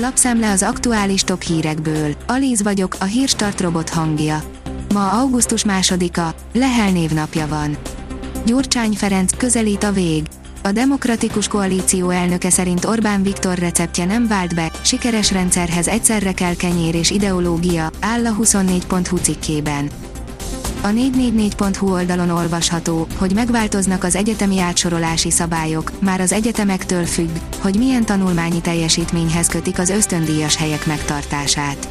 Lapszám le az aktuális top hírekből. Alíz vagyok, a Hírstart robot hangja. Ma augusztus 2-a, Lehel névnapja van. Gyurcsány Ferenc, közelít a vég. A Demokratikus Koalíció elnöke szerint Orbán Viktor receptje nem vált be, sikeres rendszerhez egyszerre kell kenyér és ideológia, áll a 24.hu cikkében. A 444.hu oldalon olvasható, hogy megváltoznak az egyetemi átsorolási szabályok, már az egyetemektől függ, hogy milyen tanulmányi teljesítményhez kötik az ösztöndíjas helyek megtartását.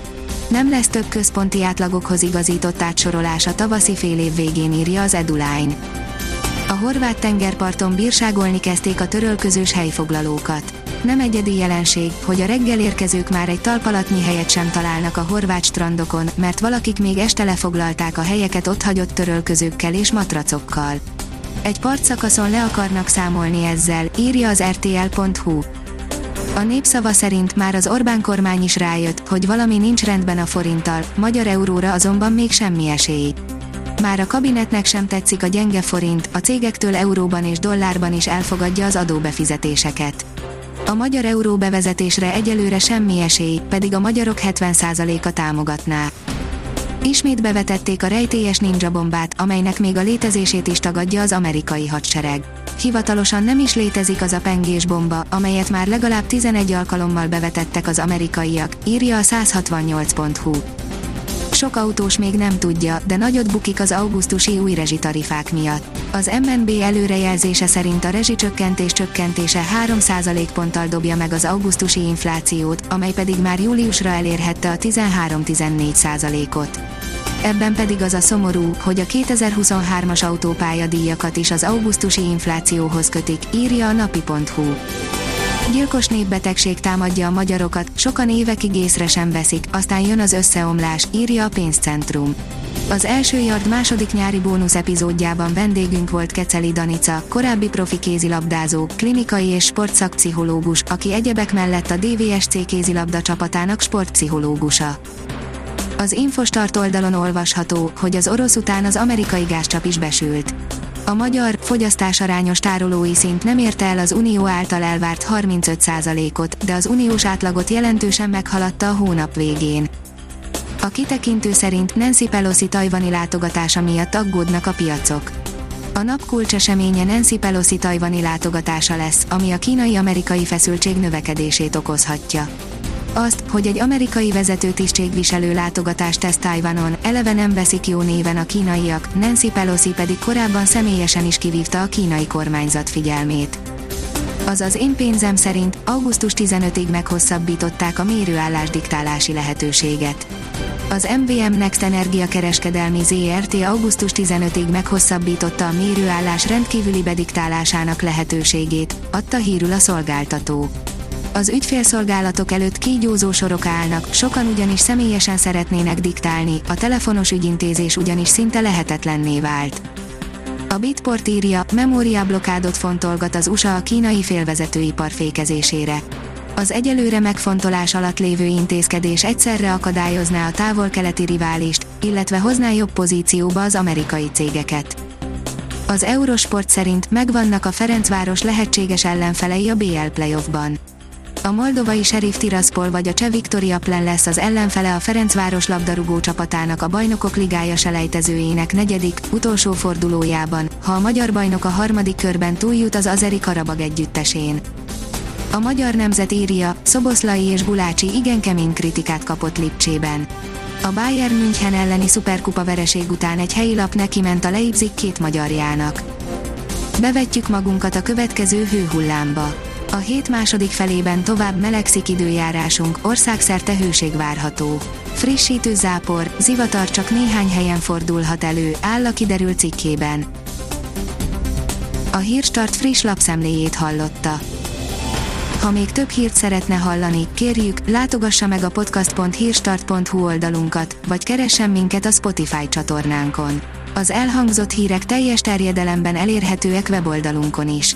Nem lesz több központi átlagokhoz igazított átsorolás a tavaszi fél év végén, írja az EduLine. A horvát tengerparton bírságolni kezdték a törölközős helyfoglalókat. Nem egyedi jelenség, hogy a reggel érkezők már egy talpalatnyi helyet sem találnak a horvát strandokon, mert valakik még este lefoglalták a helyeket otthagyott törölközőkkel és matracokkal. Egy partszakaszon le akarnak számolni ezzel, írja az RTL.hu. A Népszava szerint már az Orbán kormány is rájött, hogy valami nincs rendben a forinttal, magyar euróra azonban még semmi esély. Már a kabinetnek sem tetszik a gyenge forint, a cégektől euróban és dollárban is elfogadja az adóbefizetéseket. A magyar euró bevezetésre egyelőre semmi esély, pedig a magyarok 70%-a támogatná. Ismét bevetették a rejtélyes ninja bombát, amelynek még a létezését is tagadja az amerikai hadsereg. Hivatalosan nem is létezik az a pengés bomba, amelyet már legalább 11 alkalommal bevetettek az amerikaiak, írja a 168.hu. Sok autós még nem tudja, de nagyot bukik az augusztusi új rezsitarifák miatt. Az MNB előrejelzése szerint a rezsicsökkentés csökkentése 3%-ponttal dobja meg az augusztusi inflációt, amely pedig már júliusra elérhette a 13-14%-ot. Ebben pedig az a szomorú, hogy a 2023-as autópályadíjakat is az augusztusi inflációhoz kötik, írja a napi.hu. Gyilkos népbetegség támadja a magyarokat, sokan évekig észre sem veszik, aztán jön az összeomlás, írja a pénzcentrum. Az első yard második nyári bónusz epizódjában vendégünk volt Keceli Danica, korábbi profi kézilabdázó, klinikai és sportszakpszichológus, aki egyebek mellett a DVSC kézilabda csapatának sportpszichológusa. Az Infostart oldalon olvasható, hogy az orosz után az amerikai gázcsap is besült. A magyar fogyasztásarányos tárolói szint nem érte el az Unió által elvárt 35%-ot, de az uniós átlagot jelentősen meghaladta a hónap végén. A kitekintő szerint Nancy Pelosi tajvani látogatása miatt aggódnak a piacok. A nap kulcseseménye Nancy Pelosi tajvani látogatása lesz, ami a kínai-amerikai feszültség növekedését okozhatja. Azt, hogy egy amerikai vezetőtisztségviselő látogatást tesz Tajvanon, eleve nem veszik jó néven a kínaiak, Nancy Pelosi pedig korábban személyesen is kivívta a kínai kormányzat figyelmét. Azaz én pénzem szerint augusztus 15-ig meghosszabbították a mérőállás diktálási lehetőséget. Az MVM Next Energia kereskedelmi ZRT augusztus 15-ig meghosszabbította a mérőállás rendkívüli bediktálásának lehetőségét, adta hírül a szolgáltató. Az ügyfélszolgálatok előtt kígyózó sorok állnak, sokan ugyanis személyesen szeretnének diktálni, a telefonos ügyintézés ugyanis szinte lehetetlenné vált. A Bitport írja, memóriablokádot fontolgat az USA a kínai félvezetőipar fékezésére. Az egyelőre megfontolás alatt lévő intézkedés egyszerre akadályozná a távol-keleti riválist, illetve hozná jobb pozícióba az amerikai cégeket. Az Eurosport szerint megvannak a Ferencváros lehetséges ellenfelei a BL playoffban. A moldovai Sheriff Tiraspol vagy a cseh Viktória Plen lesz az ellenfele a Ferencváros labdarúgó csapatának a Bajnokok Ligája selejtezőjének negyedik, utolsó fordulójában, ha a magyar bajnok a harmadik körben túljut az azeri Karabag együttesén. A Magyar Nemzet írja, Szoboszlai és Gulácsi igen kemény kritikát kapott Lipcsében. A Bayern München elleni szuperkupa vereség után egy helyi lap nekiment a Leipzig két magyarjának. Bevetjük magunkat a következő hőhullámba. A hét második felében tovább melegszik időjárásunk, országszerte hőség várható. Frissítő zápor, zivatar csak néhány helyen fordulhat elő, áll a kiderült cikkében. A Hírstart friss lapszemléjét hallotta. Ha még több hírt szeretne hallani, kérjük, látogassa meg a podcast.hírstart.hu oldalunkat, vagy keressen minket a Spotify csatornánkon. Az elhangzott hírek teljes terjedelemben elérhetőek weboldalunkon is.